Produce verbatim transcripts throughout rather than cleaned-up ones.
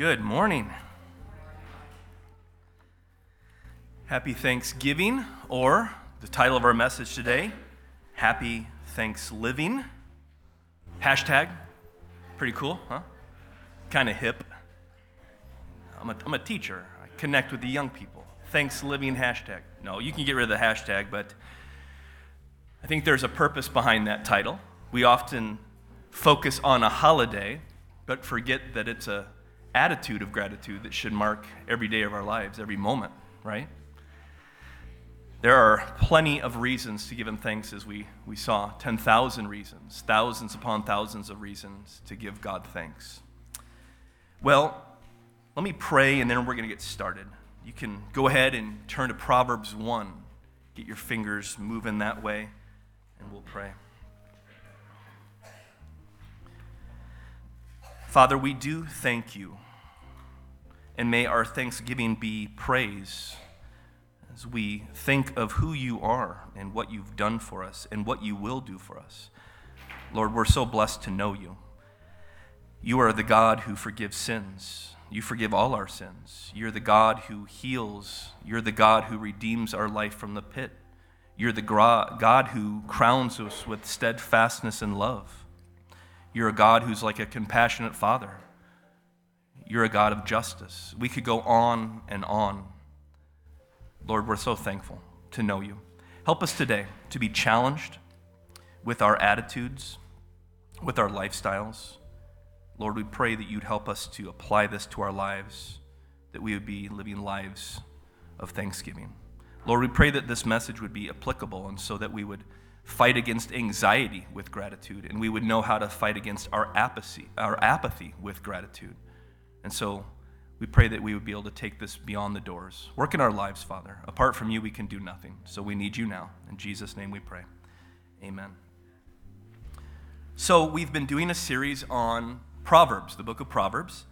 Good morning. Happy Thanksgiving, or the title of our message today, Happy Thanks-Living. Hashtag, pretty cool, huh? Kind of hip. I'm a, I'm a teacher. I connect with the young people. Thanks-Living hashtag. No, you can get rid of the hashtag, but I think there's a purpose behind that title. We often focus on a holiday, but forget that it's a attitude of gratitude that should mark every day of our lives, every moment, right? There are plenty of reasons to give him thanks, as we, we saw, ten thousand reasons, thousands upon thousands of reasons to give God thanks. Well, let me pray, and then we're going to get started. You can go ahead and turn to Proverbs one. Get your fingers moving that way, and we'll pray. Father, we do thank you, and may our thanksgiving be praise as we think of who you are and what you've done for us and what you will do for us. Lord, we're so blessed to know you. You are the God who forgives sins. You forgive all our sins. You're the God who heals. You're the God who redeems our life from the pit. You're the God who crowns us with steadfastness and love. You're a God who's like a compassionate father. You're a God of justice. We could go on and on. Lord, we're so thankful to know you. Help us today to be challenged with our attitudes, with our lifestyles. Lord, we pray that you'd help us to apply this to our lives, that we would be living lives of thanksgiving. Lord, we pray that this message would be applicable, and so that we would fight against anxiety with gratitude, and we would know how to fight against our apathy, our apathy with gratitude. And so we pray that we would be able to take this beyond the doors. Work in our lives, Father. Apart from you, we can do nothing. So we need you now. In Jesus' name we pray. Amen. So we've been doing a series on Proverbs, the book of Proverbs,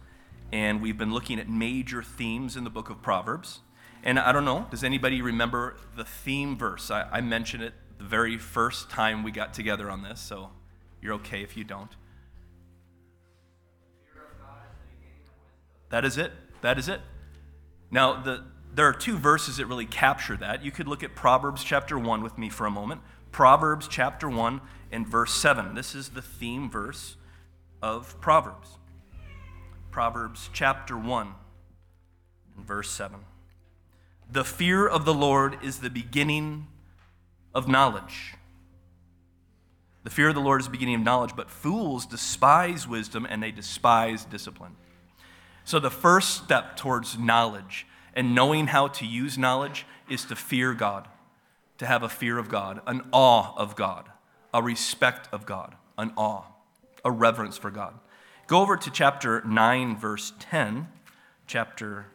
and we've been looking at major themes in the book of Proverbs. And I don't know, does anybody remember the theme verse? I, I mentioned it the very first time we got together on this, so you're okay if you don't. That is it. That is it. Now, the, there are two verses that really capture that. You could look at Proverbs chapter one with me for a moment. Proverbs chapter one and verse seven. This is the theme verse of Proverbs. Proverbs chapter one and verse seven. The fear of the Lord is the beginning of knowledge. The fear of the Lord is the beginning of knowledge, but fools despise wisdom and they despise discipline. So the first step towards knowledge and knowing how to use knowledge is to fear God, to have a fear of God, an awe of God, a respect of God, an awe, a reverence for God. Go over to chapter nine, verse ten, chapter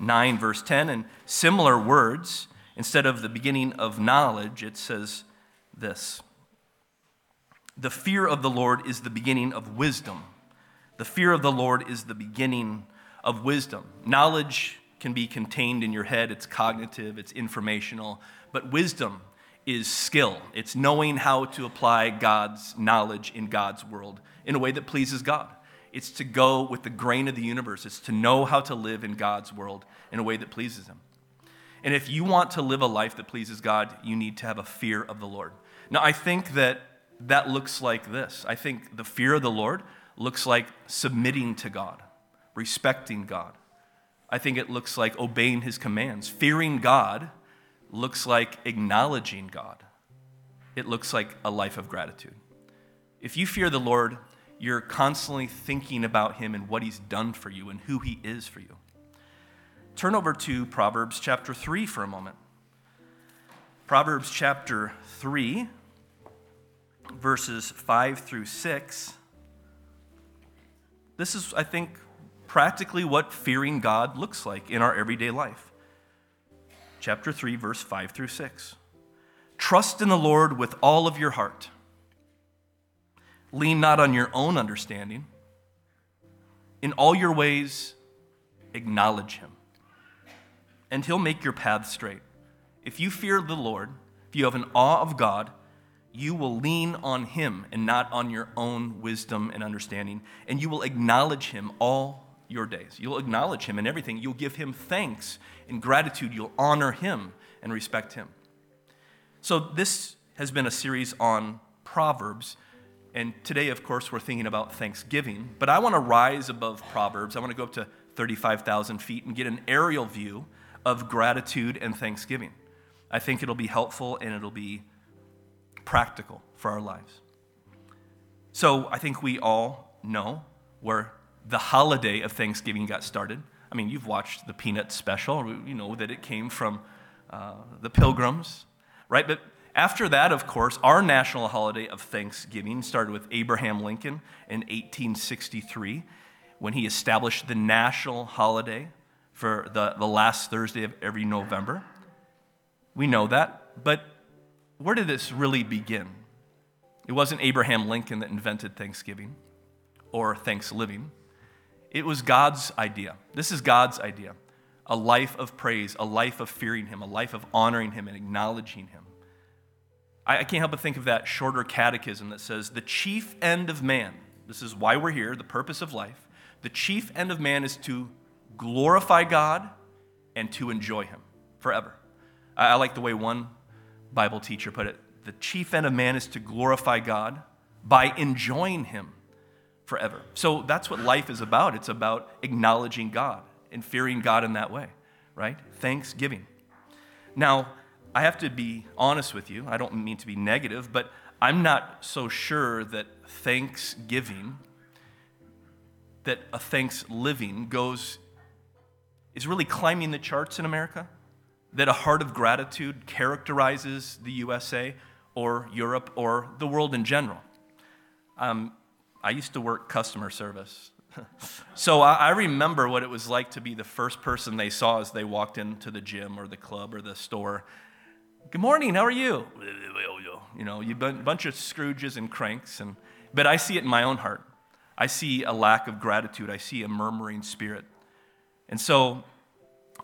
nine, verse ten, and similar words. Instead of the beginning of knowledge, it says this. The fear of the Lord is the beginning of wisdom. The fear of the Lord is the beginning of wisdom. Knowledge can be contained in your head. It's cognitive. It's informational. But wisdom is skill. It's knowing how to apply God's knowledge in God's world in a way that pleases God. It's to go with the grain of the universe. It's to know how to live in God's world in a way that pleases him. And if you want to live a life that pleases God, you need to have a fear of the Lord. Now, I think that that looks like this. I think the fear of the Lord looks like submitting to God, respecting God. I think it looks like obeying his commands. Fearing God looks like acknowledging God. It looks like a life of gratitude. If you fear the Lord, you're constantly thinking about him and what he's done for you and who he is for you. Turn over to Proverbs chapter three for a moment. Proverbs chapter three, verses five through six. This is, I think, practically what fearing God looks like in our everyday life. Chapter three, verse five through six. Trust in the Lord with all of your heart. Lean not on your own understanding. In all your ways, acknowledge him, and he'll make your path straight. If you fear the Lord, if you have an awe of God, you will lean on him and not on your own wisdom and understanding, and you will acknowledge him all your days. You'll acknowledge him in everything. You'll give him thanks and gratitude. You'll honor him and respect him. So this has been a series on Proverbs. And today, of course, we're thinking about Thanksgiving. But I want to rise above Proverbs. I want to go up to thirty-five thousand feet and get an aerial view of gratitude and thanksgiving. I think it'll be helpful and it'll be practical for our lives. So I think we all know where the holiday of Thanksgiving got started. I mean, you've watched the Peanuts special. You know that it came from uh, the Pilgrims, right? But after that, of course, our national holiday of Thanksgiving started with Abraham Lincoln in eighteen sixty-three when he established the national holiday for the, the last Thursday of every November. We know that, but where did this really begin? It wasn't Abraham Lincoln that invented Thanksgiving or Thanksgiving. It was God's idea. This is God's idea. A life of praise, a life of fearing him, a life of honoring him and acknowledging him. I can't help but think of that shorter catechism that says, the chief end of man, this is why we're here, the purpose of life, the chief end of man is to glorify God and to enjoy him forever. I like the way one Bible teacher put it, the chief end of man is to glorify God by enjoying him forever. So that's what life is about. It's about acknowledging God and fearing God in that way, right? Thanksgiving. Now, I have to be honest with you. I don't mean to be negative, but I'm not so sure that Thanksgiving, that a thanks living goes, is really climbing the charts in America, that a heart of gratitude characterizes the U S A or Europe or the world in general. Um, I used to work customer service. So I remember what it was like to be the first person they saw as they walked into the gym or the club or the store. Good morning, how are you? You know, you've been a bunch of Scrooges and cranks. And but I see it in my own heart. I see a lack of gratitude. I see a murmuring spirit. And so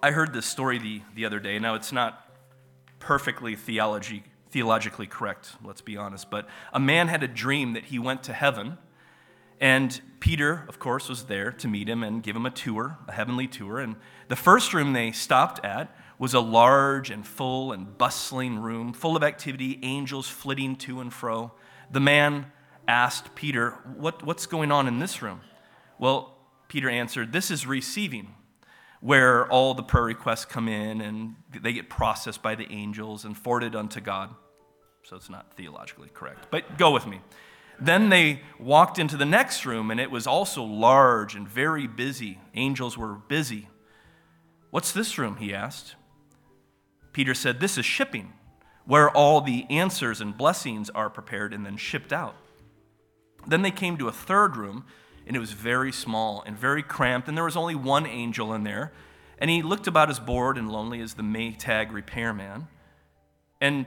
I heard this story the, the other day. Now, it's not perfectly theology, theologically correct, let's be honest. But a man had a dream that he went to heaven. And Peter, of course, was there to meet him and give him a tour, a heavenly tour. And the first room they stopped at was a large and full and bustling room, full of activity, angels flitting to and fro. The man asked Peter, what, what's going on in this room? Well, Peter answered, this is receiving, where all the prayer requests come in and they get processed by the angels and forwarded unto God. So it's not theologically correct, but go with me. Then they walked into the next room, and it was also large and very busy. Angels were busy. What's this room, he asked. Peter said, this is shipping, where all the answers and blessings are prepared and then shipped out. Then they came to a third room, and it was very small and very cramped, and there was only one angel in there, and he looked about as bored and lonely as the Maytag repairman. And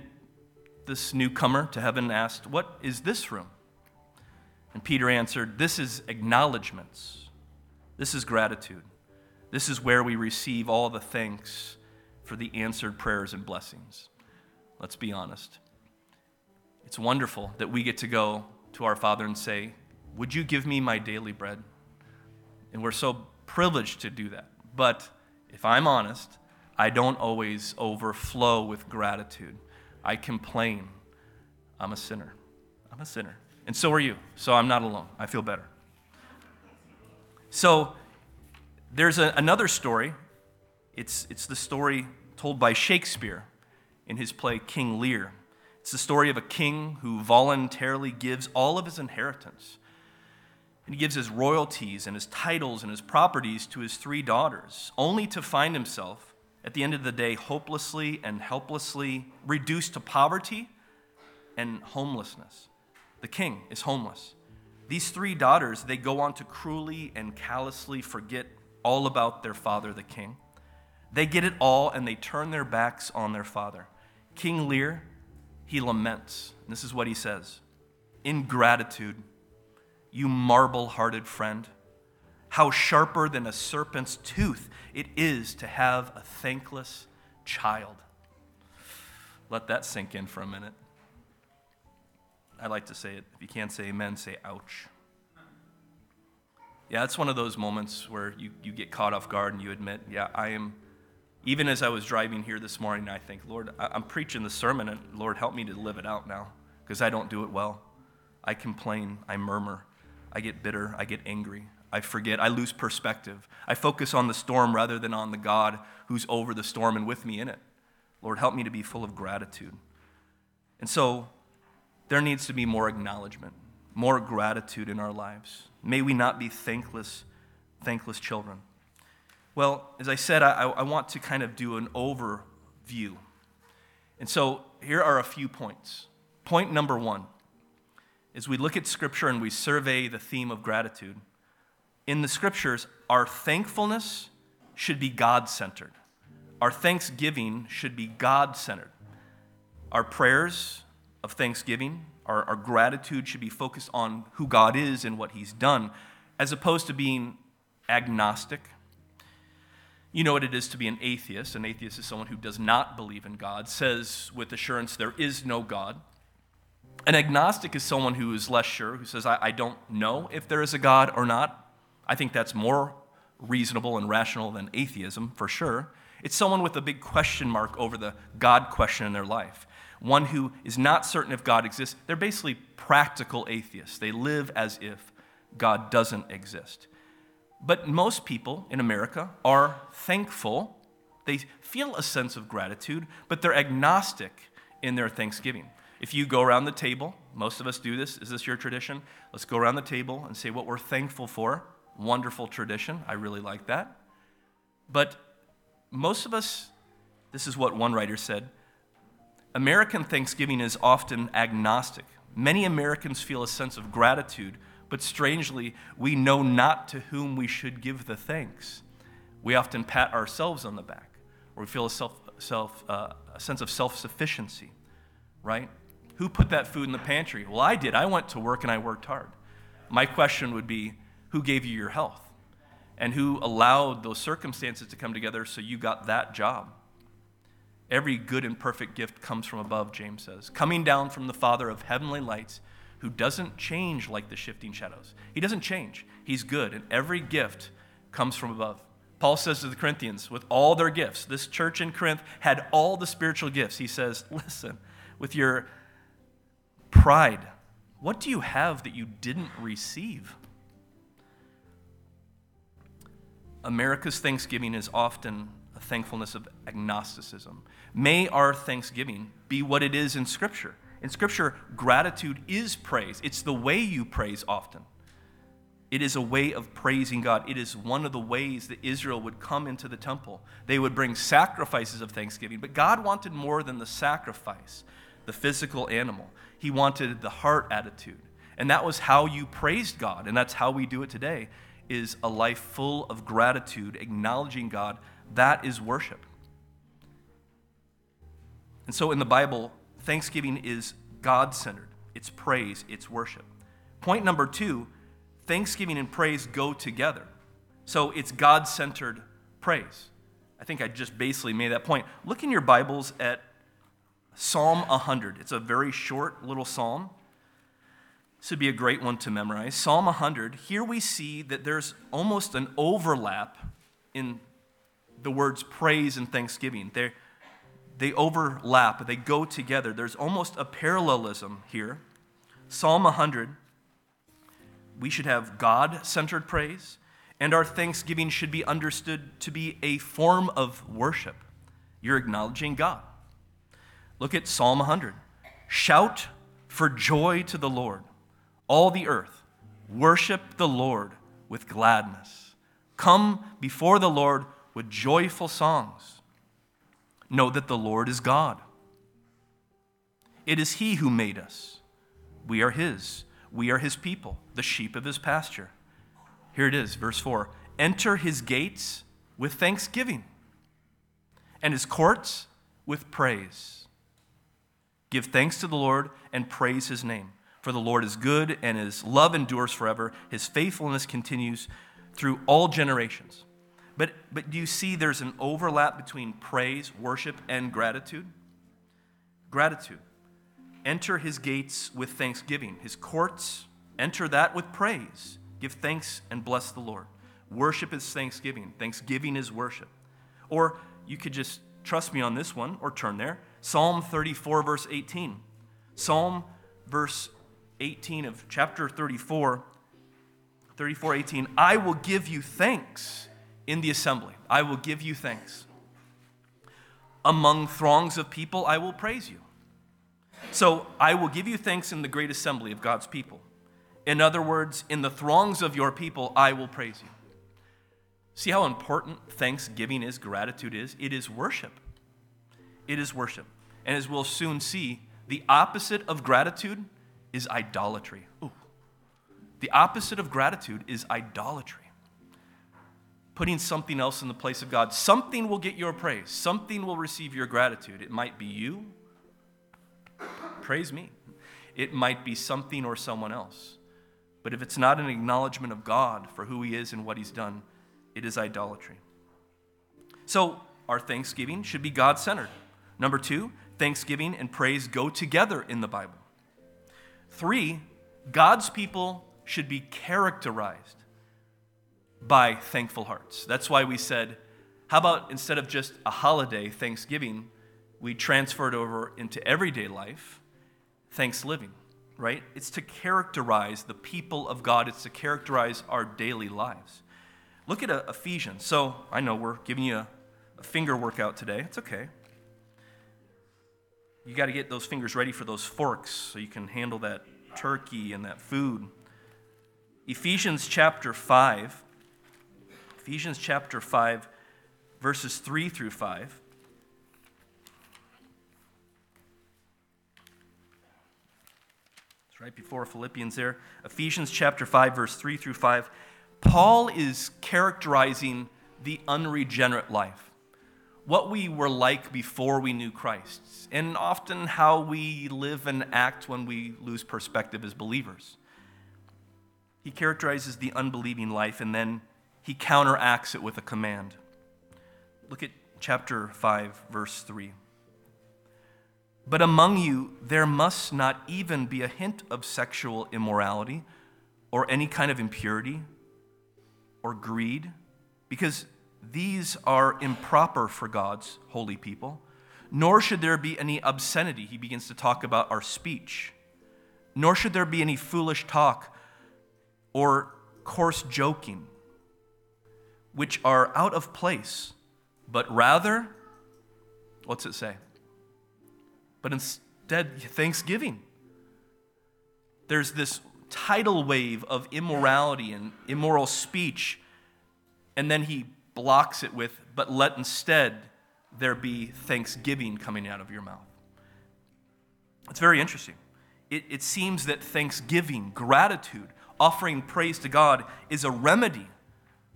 this newcomer to heaven asked, what is this room? And Peter answered, this is acknowledgments. This is gratitude. This is where we receive all the thanks for the answered prayers and blessings. Let's be honest. It's wonderful that we get to go to our Father and say, would you give me my daily bread? And we're so privileged to do that. But if I'm honest, I don't always overflow with gratitude. I complain. I'm a sinner. I'm a sinner. And so are you. So I'm not alone. I feel better. So there's a, another story. It's, it's the story told by Shakespeare in his play King Lear. It's the story of a king who voluntarily gives all of his inheritance. And he gives his royalties and his titles and his properties to his three daughters, only to find himself, at the end of the day, hopelessly and helplessly reduced to poverty and homelessness. The king is homeless. These three daughters, they go on to cruelly and callously forget all about their father, the king. They get it all, and they turn their backs on their father. King Lear, he laments. And this is what he says. Ingratitude, you marble-hearted friend, how sharper than a serpent's tooth it is to have a thankless child. Let that sink in for a minute. I like to say it. If you can't say amen, say ouch. Yeah, it's one of those moments where you, you get caught off guard and you admit, yeah, I am, even as I was driving here this morning, I think, Lord, I'm preaching the sermon, and Lord, help me to live it out now, because I don't do it well. I complain, I murmur, I get bitter, I get angry, I forget, I lose perspective. I focus on the storm rather than on the God who's over the storm and with me in it. Lord, help me to be full of gratitude. And so there needs to be more acknowledgement, more gratitude in our lives. May we not be thankless, thankless children. Well, as I said, I, I want to kind of do an overview. And so here are a few points. Point number one is we look at Scripture and we survey the theme of gratitude. In the Scriptures, our thankfulness should be God-centered. Our thanksgiving should be God-centered. Our prayers of thanksgiving, our, our gratitude should be focused on who God is and what He's done, as opposed to being agnostic. You know what it is to be an atheist. An atheist is someone who does not believe in God, says with assurance there is no God. An agnostic is someone who is less sure, who says, I, I don't know if there is a God or not. I think that's more reasonable and rational than atheism, for sure. It's someone with a big question mark over the God question in their life. One who is not certain if God exists. They're basically practical atheists. They live as if God doesn't exist. But most people in America are thankful. They feel a sense of gratitude, but they're agnostic in their thanksgiving. If you go around the table, most of us do this. Is this your tradition? Let's go around the table and say what we're thankful for. Wonderful tradition. I really like that. But most of us, this is what one writer said, American Thanksgiving is often agnostic. Many Americans feel a sense of gratitude, but strangely, we know not to whom we should give the thanks. We often pat ourselves on the back, or we feel a, self, self, uh, a sense of self-sufficiency, right? Who put that food in the pantry? Well, I did. I went to work and I worked hard. My question would be, who gave you your health? And who allowed those circumstances to come together so you got that job? Every good and perfect gift comes from above, James says, coming down from the Father of heavenly lights, who doesn't change like the shifting shadows. He doesn't change. He's good, and every gift comes from above. Paul says to the Corinthians, with all their gifts, this church in Corinth had all the spiritual gifts. He says, listen, with your pride, what do you have that you didn't receive? America's Thanksgiving is often a thankfulness of agnosticism. May our Thanksgiving be what it is in Scripture. In Scripture, gratitude is praise. It's the way you praise often. It is a way of praising God. It is one of the ways that Israel would come into the temple. They would bring sacrifices of thanksgiving, but God wanted more than the sacrifice, the physical animal. He wanted the heart attitude, and that was how you praised God, and that's how we do it today, is a life full of gratitude, acknowledging God. That is worship. And so in the Bible, thanksgiving is God-centered. It's praise, it's worship. Point number two, thanksgiving and praise go together. So it's God-centered praise. I think I just basically made that point. Look in your Bibles at Psalm one hundred. It's a very short little psalm. This would be a great one to memorize. Psalm one hundred, here we see that there's almost an overlap in the words praise and thanksgiving. They're, they overlap, they go together. There's almost a parallelism here. Psalm one hundred, we should have God-centered praise, and our thanksgiving should be understood to be a form of worship. You're acknowledging God. Look at Psalm one hundred. Shout for joy to the Lord, all the earth. Worship the Lord with gladness. Come before the Lord with joyful songs. Know that the Lord is God. It is He who made us. We are His. We are His people, the sheep of His pasture. Here it is, verse four. Enter His gates with thanksgiving and His courts with praise. Give thanks to the Lord and praise His name. For the Lord is good, and His love endures forever. His faithfulness continues through all generations. But but do you see there's an overlap between praise, worship, and gratitude? Gratitude. Enter His gates with thanksgiving. His courts, enter that with praise. Give thanks and bless the Lord. Worship is thanksgiving. Thanksgiving is worship. Or you could just trust me on this one or turn there. Psalm thirty-four, verse eighteen. Psalm verse eighteen of chapter thirty-four, thirty-four eighteen. I will give you thanks in the assembly. I will give you thanks. Among throngs of people, I will praise you. So I will give you thanks in the great assembly of God's people. In other words, in the throngs of your people, I will praise you. See how important thanksgiving is, gratitude is? It is worship. It is worship. And as we'll soon see, the opposite of gratitude is idolatry. Ooh. The opposite of gratitude is idolatry. Putting something else in the place of God. Something will get your praise. Something will receive your gratitude. It might be you. Praise me. It might be something or someone else. But if it's not an acknowledgement of God for who he is and what he's done, it is idolatry. So our thanksgiving should be God-centered. Number two, thanksgiving and praise go together in the Bible. Three, God's people should be characterized by thankful hearts. That's why we said, how about instead of just a holiday, Thanksgiving, we transfer it over into everyday life, thanks living, right? It's to characterize the people of God. It's to characterize our daily lives. Look at Ephesians. So I know we're giving you a, a finger workout today. It's okay. You got to get those fingers ready for those forks so you can handle that turkey and that food. Ephesians chapter five, Ephesians chapter five, verses three through five. It's right before Philippians there. Ephesians chapter five, verse three through five. Paul is characterizing the unregenerate life. What we were like before we knew Christ, and often how we live and act when we lose perspective as believers. He characterizes the unbelieving life, and then he counteracts it with a command. Look at chapter five, verse three. But among you, there must not even be a hint of sexual immorality or any kind of impurity or greed, because these are improper for God's holy people, nor should there be any obscenity. He begins to talk about our speech. Nor should there be any foolish talk or coarse joking, which are out of place, but rather, what's it say? But instead, thanksgiving. There's this tidal wave of immorality and immoral speech, and then he blocks it with, but let instead there be thanksgiving coming out of your mouth. It's very interesting. It, it seems that thanksgiving, gratitude, offering praise to God is a remedy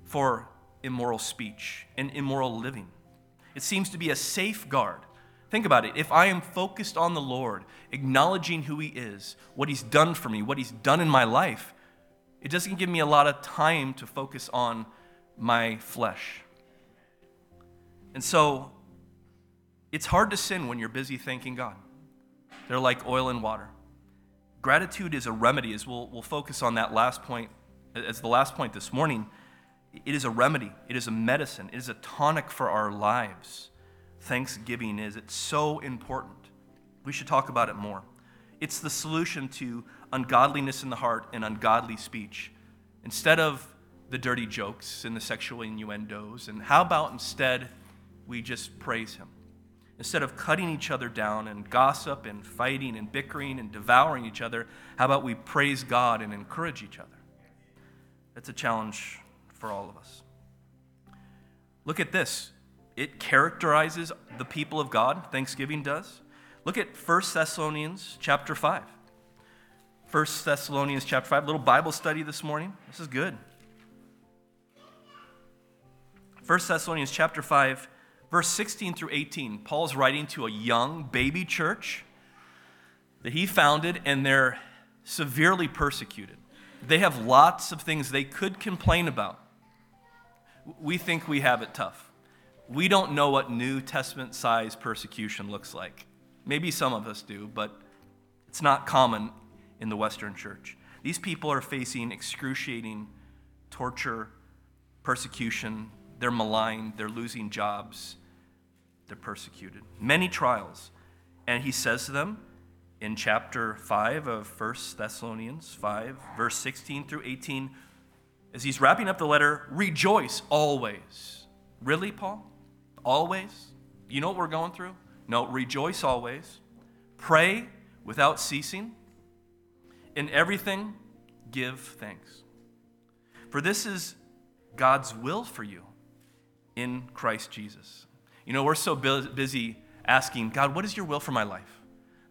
for immoral speech and immoral living. It seems to be a safeguard. Think about it. If I am focused on the Lord, acknowledging who he is, what he's done for me, what he's done in my life, it doesn't give me a lot of time to focus on my flesh. And so it's hard to sin when you're busy thanking God. They're like oil and water. Gratitude is a remedy, as we'll, we'll focus on that last point, as the last point this morning. It is a remedy. It is a medicine. It is a tonic for our lives. Thanksgiving is. It's so important. We should talk about it more. It's the solution to ungodliness in the heart and ungodly speech. Instead of the dirty jokes and the sexual innuendos, and how about instead we just praise him? Instead of cutting each other down and gossip and fighting and bickering and devouring each other, how about we praise God and encourage each other? That's a challenge for all of us. Look at this. It characterizes the people of God, thanksgiving does. Look at First Thessalonians chapter five. First Thessalonians chapter five, little Bible study this morning. This is good. First Thessalonians chapter five, verse sixteen through eighteen. Paul's writing to a young baby church that he founded, and they're severely persecuted. They have lots of things they could complain about. We think we have it tough. We don't know what New Testament size persecution looks like. Maybe some of us do, but it's not common in the Western church. These people are facing excruciating torture, persecution. They're maligned. They're losing jobs. They're persecuted. Many trials. And he says to them in chapter five of First Thessalonians five, verse sixteen through eighteen, as he's wrapping up the letter, rejoice always. Really, Paul? Always? You know what we're going through? No, rejoice always. Pray without ceasing. In everything, give thanks. For this is God's will for you in Christ Jesus. You know, we're so bu- busy asking, God, what is your will for my life?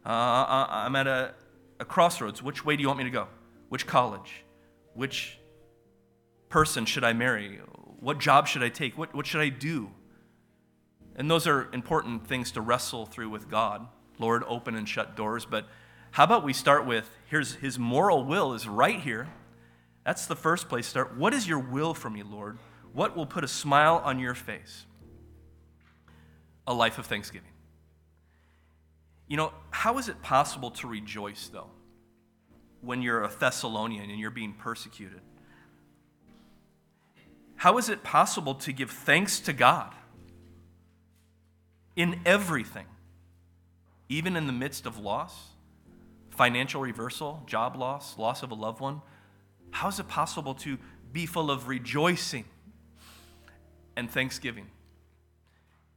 Uh, I'm at a, a crossroads. Which way do you want me to go? Which college? Which person should I marry? What job should I take? What, what should I do? And those are important things to wrestle through with God. Lord, open and shut doors. But how about we start with, here's his moral will is right here. That's the first place to start. What is your will for me, Lord? What will put a smile on your face? A life of thanksgiving. You know, how is it possible to rejoice, though, when you're a Thessalonian and you're being persecuted? How is it possible to give thanks to God in everything, even in the midst of loss, financial reversal, job loss, loss of a loved one? How is it possible to be full of rejoicing and thanksgiving?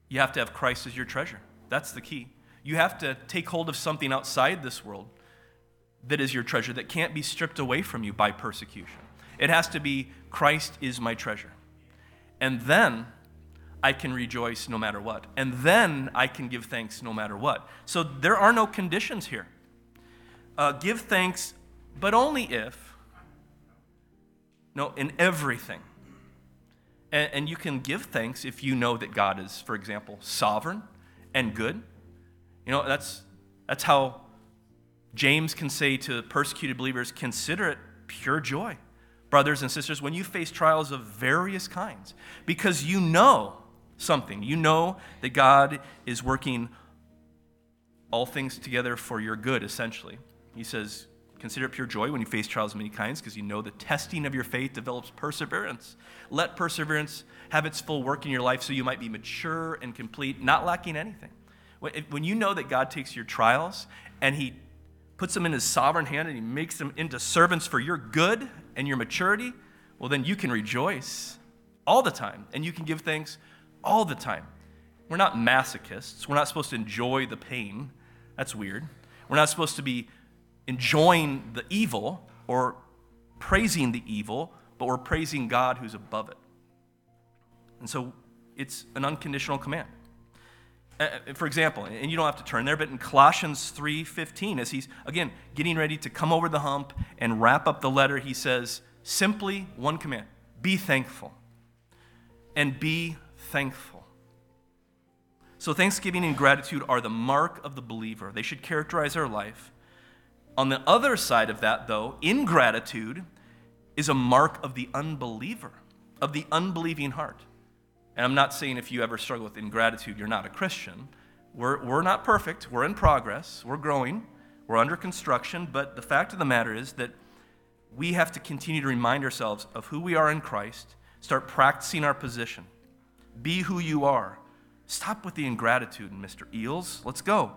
You have to have Christ as your treasure. That's the key. You have to take hold of something outside this world that is your treasure, that can't be stripped away from you by persecution. It has to be, Christ is my treasure. And then I can rejoice no matter what. And then I can give thanks no matter what. So there are no conditions here. Uh, give thanks, but only if, no, in everything. And you can give thanks if you know that God is, for example, sovereign and good. You know, that's that's how James can say to persecuted believers, consider it pure joy, brothers and sisters, when you face trials of various kinds, because you know something. You know that God is working all things together for your good, essentially. He says, consider it pure joy when you face trials of many kinds, because you know the testing of your faith develops perseverance. Let perseverance have its full work in your life so you might be mature and complete, not lacking anything. When you know that God takes your trials and he puts them in his sovereign hand and he makes them into servants for your good and your maturity, well, then you can rejoice all the time and you can give thanks all the time. We're not masochists. We're not supposed to enjoy the pain. That's weird. We're not supposed to be enjoying the evil or praising the evil, but we're praising God who's above it. And so it's an unconditional command. Uh, for example, and you don't have to turn there, but in Colossians three fifteen, as he's, again, getting ready to come over the hump and wrap up the letter, he says, simply one command, be thankful. And be thankful. So thanksgiving and gratitude are the mark of the believer. They should characterize our life. On the other side of that, though, ingratitude is a mark of the unbeliever, of the unbelieving heart. And I'm not saying if you ever struggle with ingratitude, you're not a Christian. We're, we're not perfect. We're in progress. We're growing. We're under construction. But the fact of the matter is that we have to continue to remind ourselves of who we are in Christ, start practicing our position. Be who you are. Stop with the ingratitude, Mister Eells. Let's go.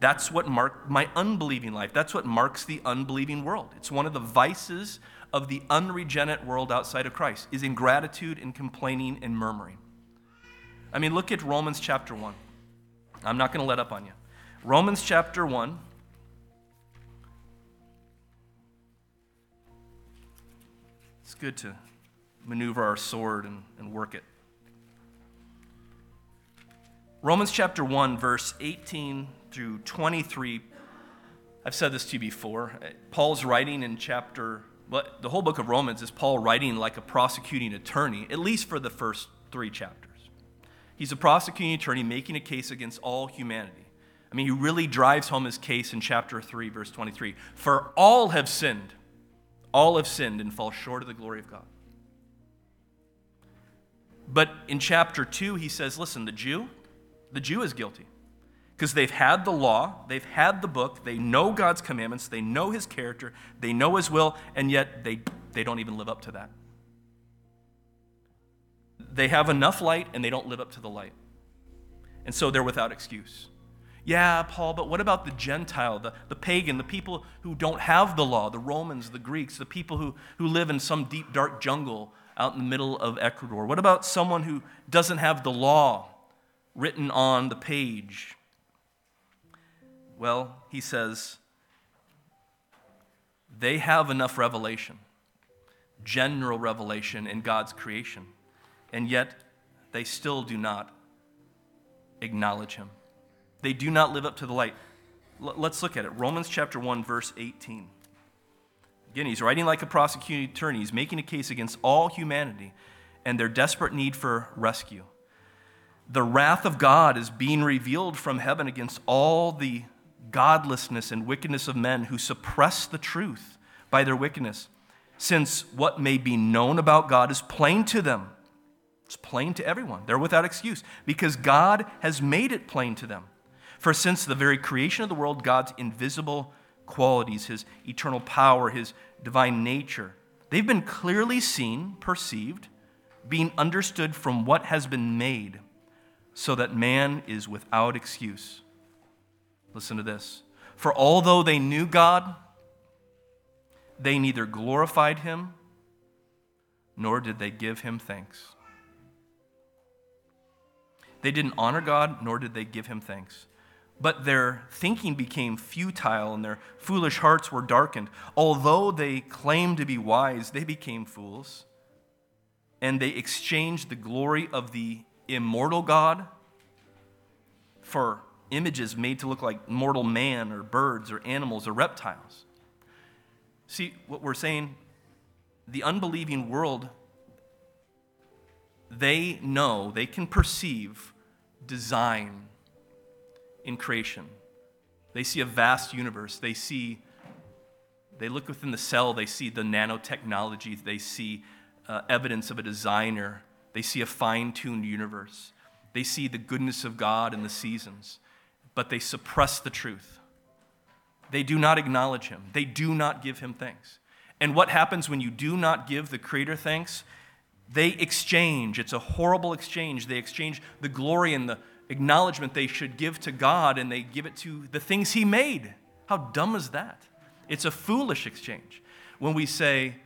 That's what marked my unbelieving life. That's what marks the unbelieving world. It's one of the vices of the unregenerate world outside of Christ, is ingratitude and complaining and murmuring. I mean, look at Romans chapter one. I'm not going to let up on you. Romans chapter one. It's good to maneuver our sword and, and work it. Romans chapter one, verse eighteen through twenty-three, I've said this to you before. Paul's writing in chapter, well, the whole book of Romans is Paul writing like a prosecuting attorney, at least for the first three chapters. He's a prosecuting attorney making a case against all humanity. I mean, he really drives home his case in chapter three, verse twenty-three. For all have sinned, all have sinned and fall short of the glory of God. But in chapter two, he says, listen, the Jew, the Jew is guilty. because they've had the law, they've had the book, they know God's commandments, they know his character, they know his will, and yet they, they don't even live up to that. They have enough light, and they don't live up to the light. And so they're without excuse. Yeah, Paul, but what about the Gentile, the, the pagan, the people who don't have the law, the Romans, the Greeks, the people who, who live in some deep, dark jungle out in the middle of Ecuador? What about someone who doesn't have the law written on the page? Well, he says, they have enough revelation, general revelation in God's creation, and yet they still do not acknowledge him. They do not live up to the light. L- let's look at it. Romans chapter one, verse eighteen. Again, he's writing like a prosecuting attorney. He's making a case against all humanity and their desperate need for rescue. The wrath of God is being revealed from heaven against all the godlessness and wickedness of men who suppress the truth by their wickedness, since what may be known about God is plain to them. It's plain to everyone. They're without excuse because God has made it plain to them. For since the very creation of the world, God's invisible qualities, his eternal power, his divine nature, they've been clearly seen, perceived, being understood from what has been made, so that man is without excuse. Listen to this. For although they knew God, they neither glorified him, nor did they give him thanks. They didn't honor God, nor did they give him thanks. But their thinking became futile, and their foolish hearts were darkened. Although they claimed to be wise, they became fools, and they exchanged the glory of the immortal God for images made to look like mortal man or birds or animals or reptiles. See, what we're saying, the unbelieving world, they know, they can perceive design in creation. They see a vast universe. They see, they look within the cell, they see the nanotechnology, they see uh, evidence of a designer, they see a fine-tuned universe. They see the goodness of God in the seasons, but they suppress the truth. They do not acknowledge him. They do not give him thanks. And what happens when you do not give the Creator thanks? They exchange. It's a horrible exchange. They exchange the glory and the acknowledgement they should give to God, and they give it to the things he made. How dumb is that? It's a foolish exchange. When we say,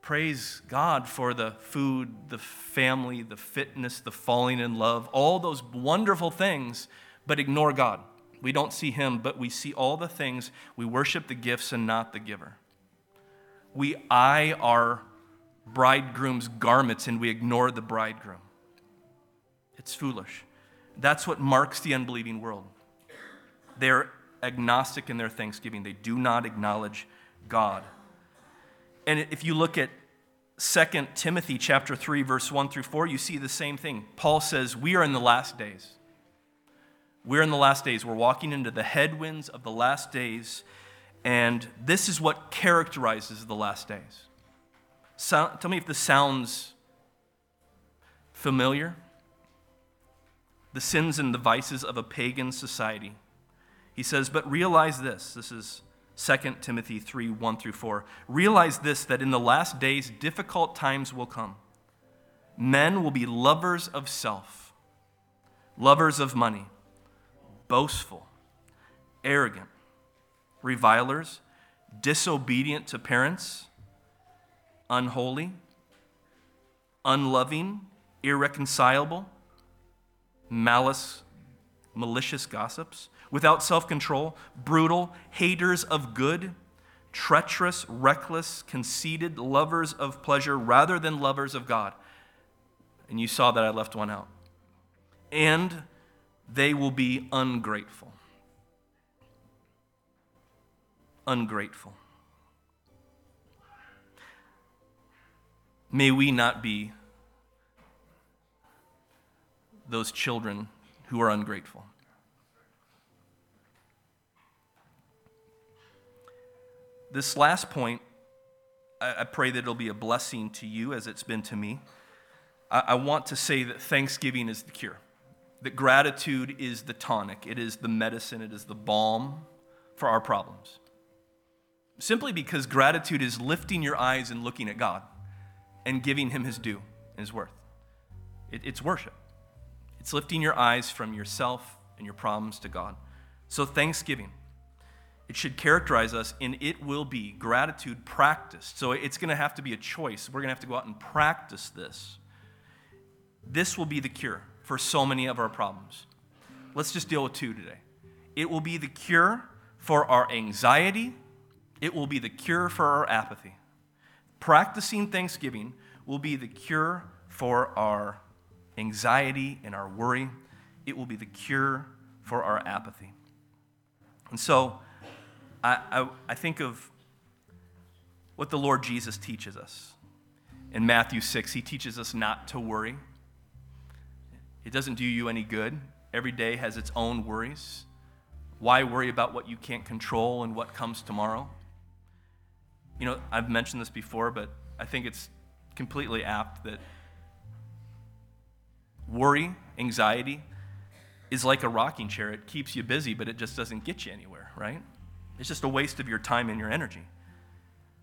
praise God for the food, the family, the fitness, the falling in love, all those wonderful things, but ignore God. We don't see him, but we see all the things. We worship the gifts and not the giver. We eye our bridegroom's garments and we ignore the bridegroom. It's foolish. That's what marks the unbelieving world. They're agnostic in their thanksgiving. They do not acknowledge God. And if you look at Second Timothy chapter three, verse one through four, you see the same thing. Paul says, we are in the last days. We're in the last days. We're walking into the headwinds of the last days, and this is what characterizes the last days. So, tell me if this sounds familiar. The sins and the vices of a pagan society. He says, but realize this. This is Second Timothy three, one through four. Realize this, that in the last days, difficult times will come. Men will be lovers of self, lovers of money, boastful, arrogant, revilers, disobedient to parents, unholy, unloving, irreconcilable, malice, malicious gossips, without self-control, brutal, haters of good, treacherous, reckless, conceited, lovers of pleasure rather than lovers of God. And you saw that I left one out. And they will be ungrateful. Ungrateful. May we not be those children who are ungrateful. This last point, I pray that it'll be a blessing to you as it's been to me. I want to say that thanksgiving is the cure. that gratitude is the tonic, it is the medicine, it is the balm for our problems. Simply because gratitude is lifting your eyes and looking at God and giving him his due and his worth. It, it's worship. It's lifting your eyes from yourself and your problems to God. So thanksgiving, it should characterize us, and it will be gratitude practiced. So it's going to have to be a choice. We're going to have to go out and practice this. This will be the cure for so many of our problems. Let's just deal with two today. It will be the cure for our anxiety. It will be the cure for our apathy. Practicing thanksgiving will be the cure for our anxiety and our worry. It will be the cure for our apathy. And so I, I, I think of what the Lord Jesus teaches us. In Matthew six, he teaches us not to worry. It doesn't do you any good. Every day has its own worries. Why worry about what you can't control and what comes tomorrow? You know, I've mentioned this before, but I think it's completely apt that worry, anxiety, is like a rocking chair. It keeps you busy, but it just doesn't get you anywhere, right? It's just a waste of your time and your energy.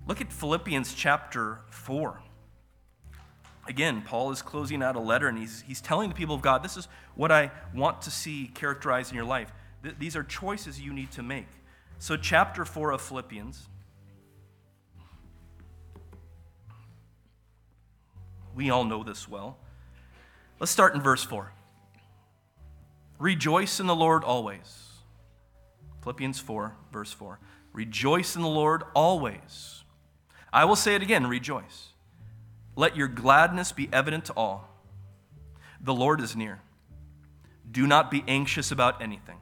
Look at Philippians chapter four. Again, Paul is closing out a letter, and he's he's telling the people of God, this is what I want to see characterized in your life. Th- these are choices you need to make. So chapter four of Philippians, we all know this well. Let's start in verse four. Rejoice in the Lord always. Philippians four, verse four. Rejoice in the Lord always. I will say it again, rejoice. Let your gladness be evident to all. The Lord is near. Do not be anxious about anything,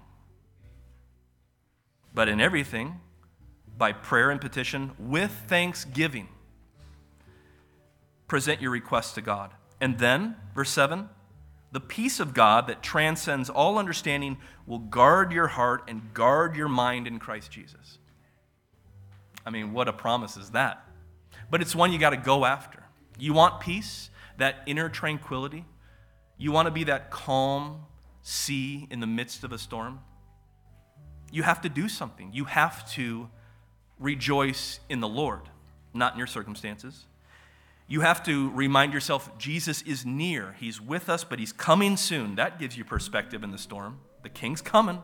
but in everything, by prayer and petition, with thanksgiving, present your requests to God. And then, verse seven, the peace of God that transcends all understanding will guard your heart and guard your mind in Christ Jesus. I mean, what a promise is that? But it's one you got to go after. You want peace, that inner tranquility? You want to be that calm sea in the midst of a storm? You have to do something. You have to rejoice in the Lord, not in your circumstances. You have to remind yourself, Jesus is near. He's with us, but he's coming soon. That gives you perspective in the storm. The king's coming.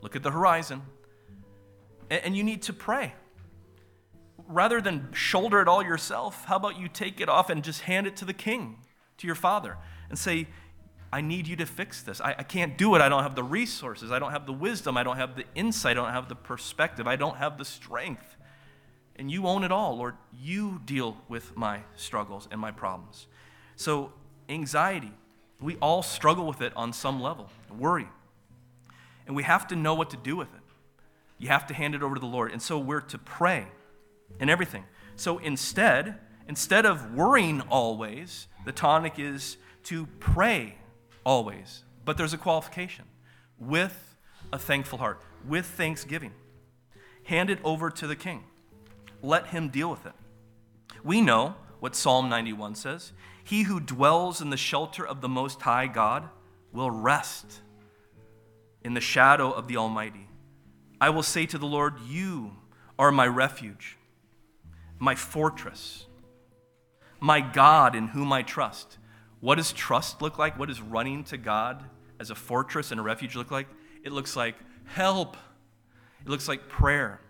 Look at the horizon. And you need to pray. Rather than shoulder it all yourself, how about you take it off and just hand it to the king, to your father, and say, I need you to fix this. I, I can't do it. I don't have the resources. I don't have the wisdom. I don't have the insight. I don't have the perspective. I don't have the strength. And you own it all, Lord. You deal with my struggles and my problems. So anxiety, we all struggle with it on some level, worry. And we have to know what to do with it. You have to hand it over to the Lord. And so we're to pray and everything. So instead, instead of worrying always, the tonic is to pray always. But there's a qualification, with a thankful heart, with thanksgiving. Hand it over to the king. Let him deal with it. We know what Psalm ninety-one says. He who dwells in the shelter of the Most High God will rest in the shadow of the Almighty. I will say to the Lord, you are my refuge, my fortress, my God in whom I trust. What does trust look like? What does running to God as a fortress and a refuge look like? It looks like help. It looks like prayer.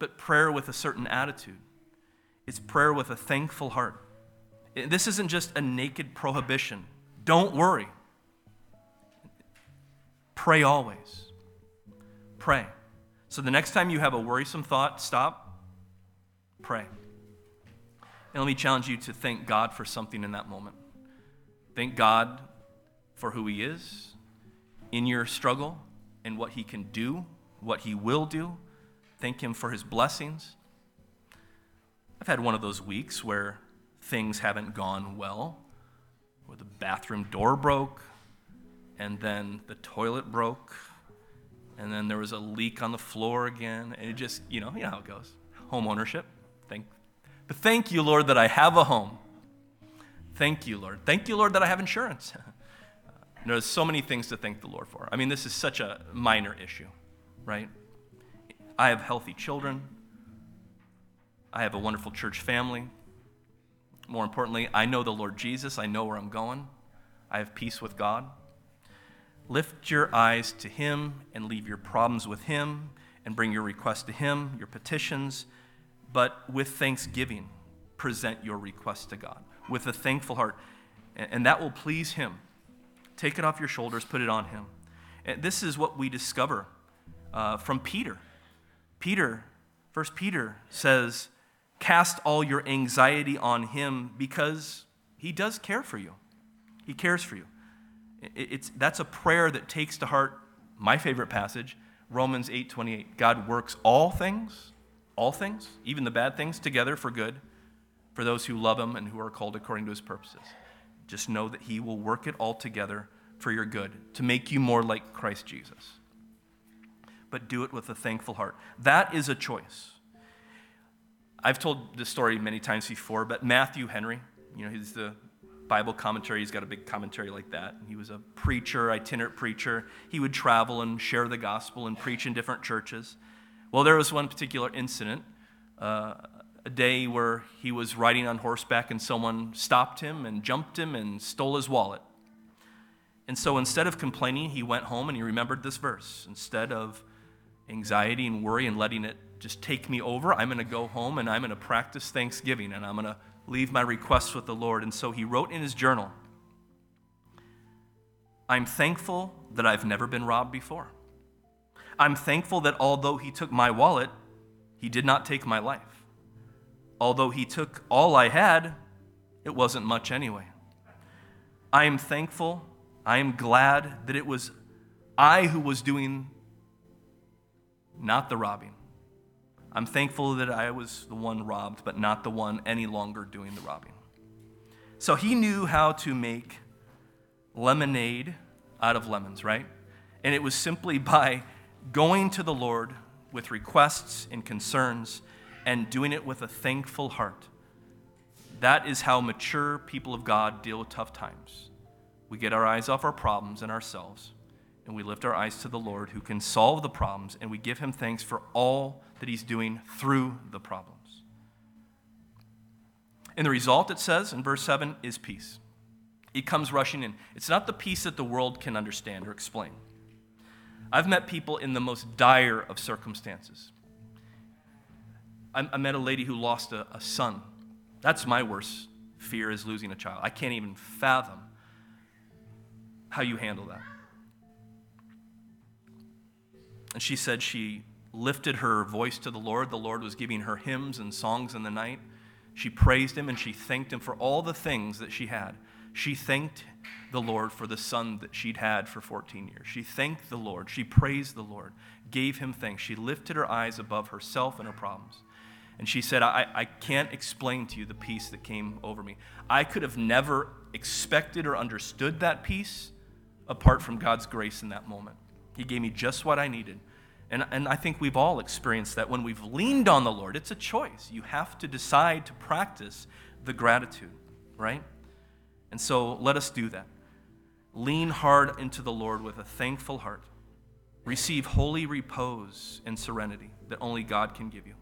But prayer with a certain attitude. It's prayer with a thankful heart. This isn't just a naked prohibition. Don't worry. Pray always. Pray. So the next time you have a worrisome thought, stop, pray. And let me challenge you to thank God for something in that moment. Thank God for who he is in your struggle and what he can do, what he will do. Thank him for his blessings. I've had one of those weeks where things haven't gone well, where the bathroom door broke, and then the toilet broke, and then there was a leak on the floor again, and it just, you know, you know how it goes. Home ownership. Thank, but thank you, Lord, that I have a home. Thank you, Lord. Thank you, Lord, that I have insurance. And there's so many things to thank the Lord for. I mean, this is such a minor issue, right? I have healthy children. I have a wonderful church family. More importantly, I know the Lord Jesus. I know where I'm going. I have peace with God. Lift your eyes to Him and leave your problems with Him and bring your requests to Him, your petitions, but with thanksgiving, present your requests to God with a thankful heart, and that will please Him. Take it off your shoulders, put it on Him. And this is what we discover uh, from Peter. Peter, First Peter says, cast all your anxiety on Him because He does care for you. He cares for you. It's, that's a prayer that takes to heart my favorite passage, Romans eight twenty-eight. God works all things, all things, even the bad things, together for good for those who love Him and who are called according to His purposes. Just know that He will work it all together for your good, to make you more like Christ Jesus. But do it with a thankful heart. That is a choice. I've told this story many times before, but Matthew Henry, you know, he's the Bible commentary. He's got a big commentary like that. He was a preacher, itinerant preacher. He would travel and share the gospel and preach in different churches. Well, there was one particular incident, uh, a day where he was riding on horseback and someone stopped him and jumped him and stole his wallet. And so instead of complaining, he went home and he remembered this verse. Instead of anxiety and worry and letting it just take me over, I'm going to go home and I'm going to practice thanksgiving and I'm going to leave my requests with the Lord. And so he wrote in his journal, I'm thankful that I've never been robbed before. I'm thankful that although he took my wallet, he did not take my life. Although he took all I had, it wasn't much anyway. I am thankful, I am glad that it was I who was doing, not the robbing. I'm thankful that I was the one robbed, but not the one any longer doing the robbing. So he knew how to make lemonade out of lemons, right? And it was simply by going to the Lord with requests and concerns and doing it with a thankful heart. That is how mature people of God deal with tough times. We get our eyes off our problems and ourselves, and we lift our eyes to the Lord who can solve the problems, and we give Him thanks for all that He's doing through the problems. And the result, it says in verse seven, is peace. It comes rushing in. It's not the peace that the world can understand or explain. I've met people in the most dire of circumstances. I met a lady who lost a, a son. That's my worst fear, is losing a child. I can't even fathom how you handle that. And she said she lifted her voice to the Lord. The Lord was giving her hymns and songs in the night. She praised Him and she thanked Him for all the things that she had. She thanked the Lord for the son that she'd had for fourteen years. She thanked the Lord. She praised the Lord, gave Him thanks. She lifted her eyes above herself and her problems. And she said, I, I can't explain to you the peace that came over me. I could have never expected or understood that peace apart from God's grace in that moment. He gave me just what I needed. And, and I think we've all experienced that when we've leaned on the Lord. It's a choice. You have to decide to practice the gratitude, right? And so let us do that. Lean hard into the Lord with a thankful heart. Receive holy repose and serenity that only God can give you.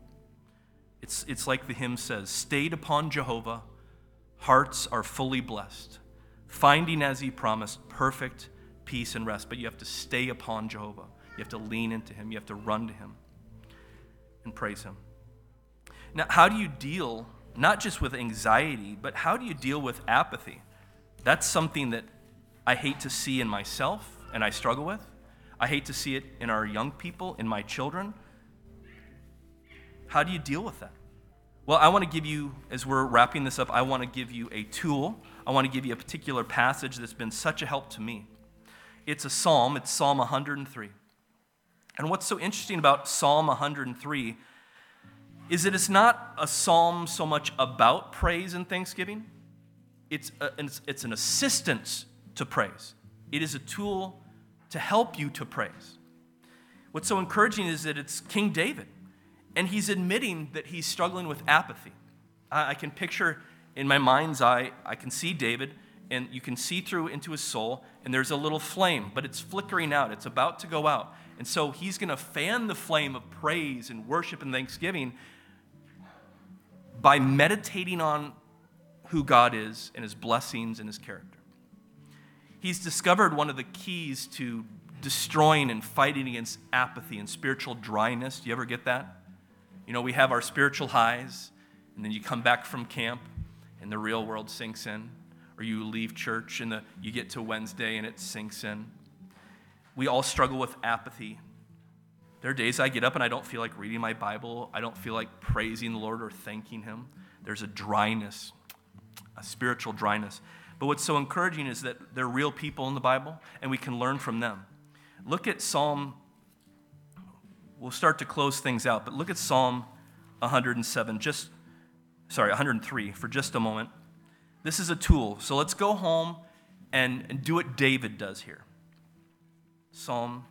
It's, it's like the hymn says, stayed upon Jehovah, hearts are fully blessed, finding as He promised perfect peace and rest. But you have to stay upon Jehovah. You have to lean into Him. You have to run to Him and praise Him. Now, how do you deal not just with anxiety, but how do you deal with apathy? That's something that I hate to see in myself and I struggle with. I hate to see it in our young people, in my children. How do you deal with that? Well, I want to give you, as we're wrapping this up, I want to give you a tool. I want to give you a particular passage that's been such a help to me. It's a psalm. It's Psalm one hundred three. And what's so interesting about Psalm one hundred three is that it's not a psalm so much about praise and thanksgiving. It's, a, it's, it's an assistance to praise. It is a tool to help you to praise. What's so encouraging is that it's King David. And he's admitting that he's struggling with apathy. I can picture in my mind's eye, I can see David and you can see through into his soul, and there's a little flame, but it's flickering out. It's about to go out. And so he's going to fan the flame of praise and worship and thanksgiving by meditating on who God is and his blessings and his character. He's discovered one of the keys to destroying and fighting against apathy and spiritual dryness. Do you ever get that? You know, we have our spiritual highs, and then you come back from camp, and the real world sinks in. Or you leave church, and the, you get to Wednesday, and it sinks in. We all struggle with apathy. There are days I get up, and I don't feel like reading my Bible. I don't feel like praising the Lord or thanking him. There's a dryness, a spiritual dryness. But what's so encouraging is that they're real people in the Bible, and we can learn from them. Look at Psalm, we'll start to close things out, but look at Psalm one oh seven, just, sorry, one oh three for just a moment. This is a tool. So let's go home and, and do what David does here. Psalm,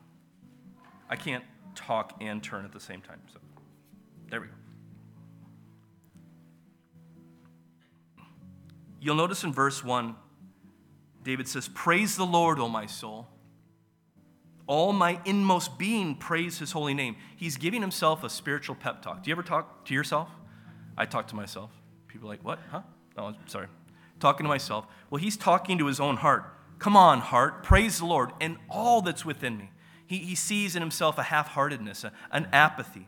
I can't talk and turn at the same time, so there we go. You'll notice in verse one, David says, "Praise the Lord, O my soul. All my inmost being, praise his holy name." He's giving himself a spiritual pep talk. Do you ever talk to yourself? I talk to myself. People are like, "What? Huh?" Oh, sorry. Talking to myself. Well, he's talking to his own heart. Come on, heart, praise the Lord and all that's within me. He, he sees in himself a half-heartedness, a, an apathy.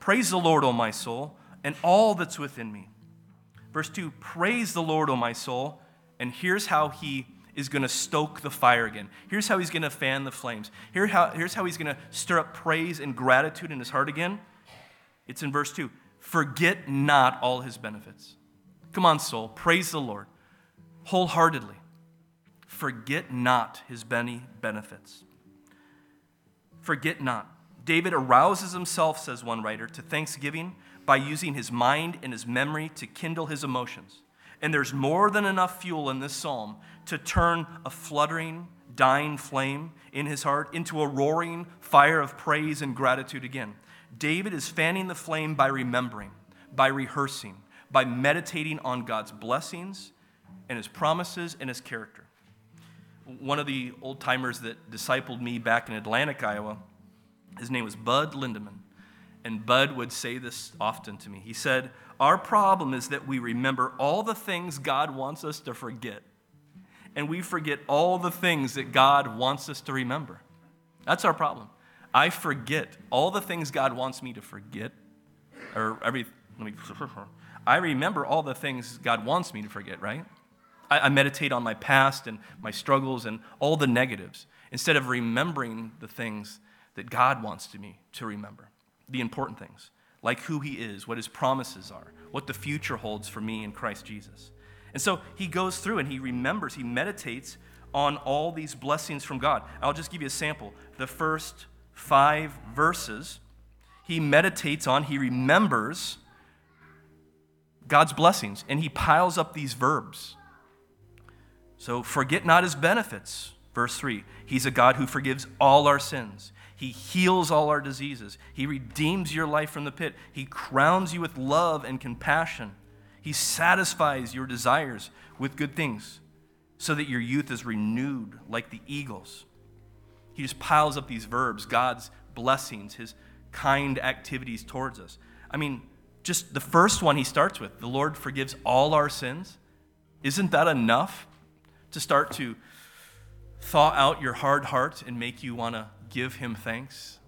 Praise the Lord, O my soul, and all that's within me. Verse two, praise the Lord, O my soul. And here's how he is going to stoke the fire again. Here's how he's going to fan the flames. Here how, here's how he's going to stir up praise and gratitude in his heart again. It's in verse two. Forget not all his benefits. Come on, soul, praise the Lord wholeheartedly. Forget not his many benefits. Forget not. David arouses himself, says one writer, to thanksgiving by using his mind and his memory to kindle his emotions. And there's more than enough fuel in this psalm to turn a fluttering, dying flame in his heart into a roaring fire of praise and gratitude again. David is fanning the flame by remembering, by rehearsing, by meditating on God's blessings and his promises and his character. One of the old-timers that discipled me back in Atlantic, Iowa, his name was Bud Lindemann. And Bud would say this often to me. He said, "Our problem is that we remember all the things God wants us to forget. And we forget all the things that God wants us to remember." That's our problem. I forget all the things God wants me to forget. Or every, let me, I remember all the things God wants me to forget, right? I, I meditate on my past and my struggles and all the negatives instead of remembering the things that God wants me to remember. The important things, like who he is, what his promises are, what the future holds for me in Christ Jesus. And so he goes through and he remembers, he meditates on all these blessings from God. I'll just give you a sample. The first five verses, he meditates on, he remembers God's blessings, and he piles up these verbs. So forget not his benefits, verse three. He's a God who forgives all our sins. He heals all our diseases. He redeems your life from the pit. He crowns you with love and compassion. He satisfies your desires with good things so that your youth is renewed like the eagles. He just piles up these verbs, God's blessings, his kind activities towards us. I mean, just the first one he starts with, the Lord forgives all our sins. Isn't that enough to start to thaw out your hard heart and make you want to give him thanks?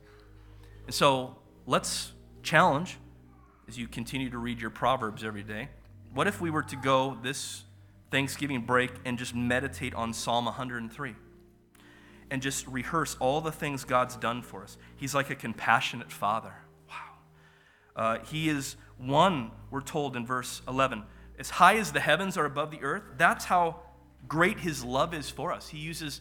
And so let's challenge, as you continue to read your Proverbs every day, what if we were to go this Thanksgiving break and just meditate on Psalm one oh three and just rehearse all the things God's done for us? He's like a compassionate father. Wow. Uh, he is one, we're told in verse eleven, as high as the heavens are above the earth. That's how great his love is for us. He uses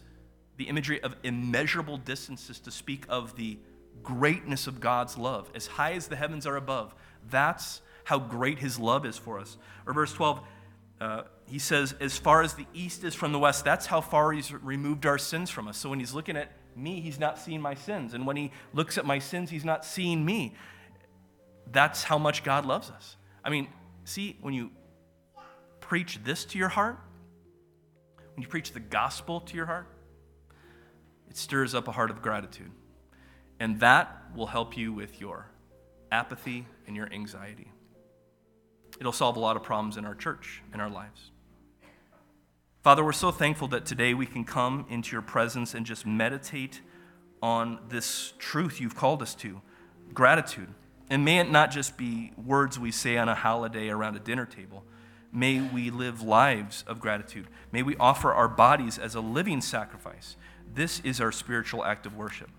the imagery of immeasurable distances to speak of the greatness of God's love. As high as the heavens are above, that's how great his love is for us. Or verse twelve, uh, he says, as far as the east is from the west, that's how far he's removed our sins from us. So when he's looking at me, he's not seeing my sins. And when he looks at my sins, he's not seeing me. That's how much God loves us. I mean, see, when you preach this to your heart, When you preach the gospel to your heart, it stirs up a heart of gratitude. And that will help you with your apathy and your anxiety. It'll solve a lot of problems in our church, in our lives. Father, we're so thankful that today we can come into your presence and just meditate on this truth you've called us to, gratitude. And may it not just be words we say on a holiday around a dinner table. May we live lives of gratitude. May we offer our bodies as a living sacrifice. This is our spiritual act of worship,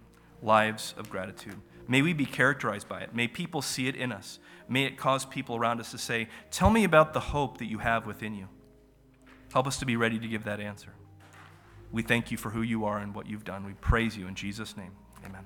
lives of gratitude. May we be characterized by it. May people see it in us. May it cause people around us to say, "Tell me about the hope that you have within you." Help us to be ready to give that answer. We thank you for who you are and what you've done. We praise you in Jesus' name. Amen.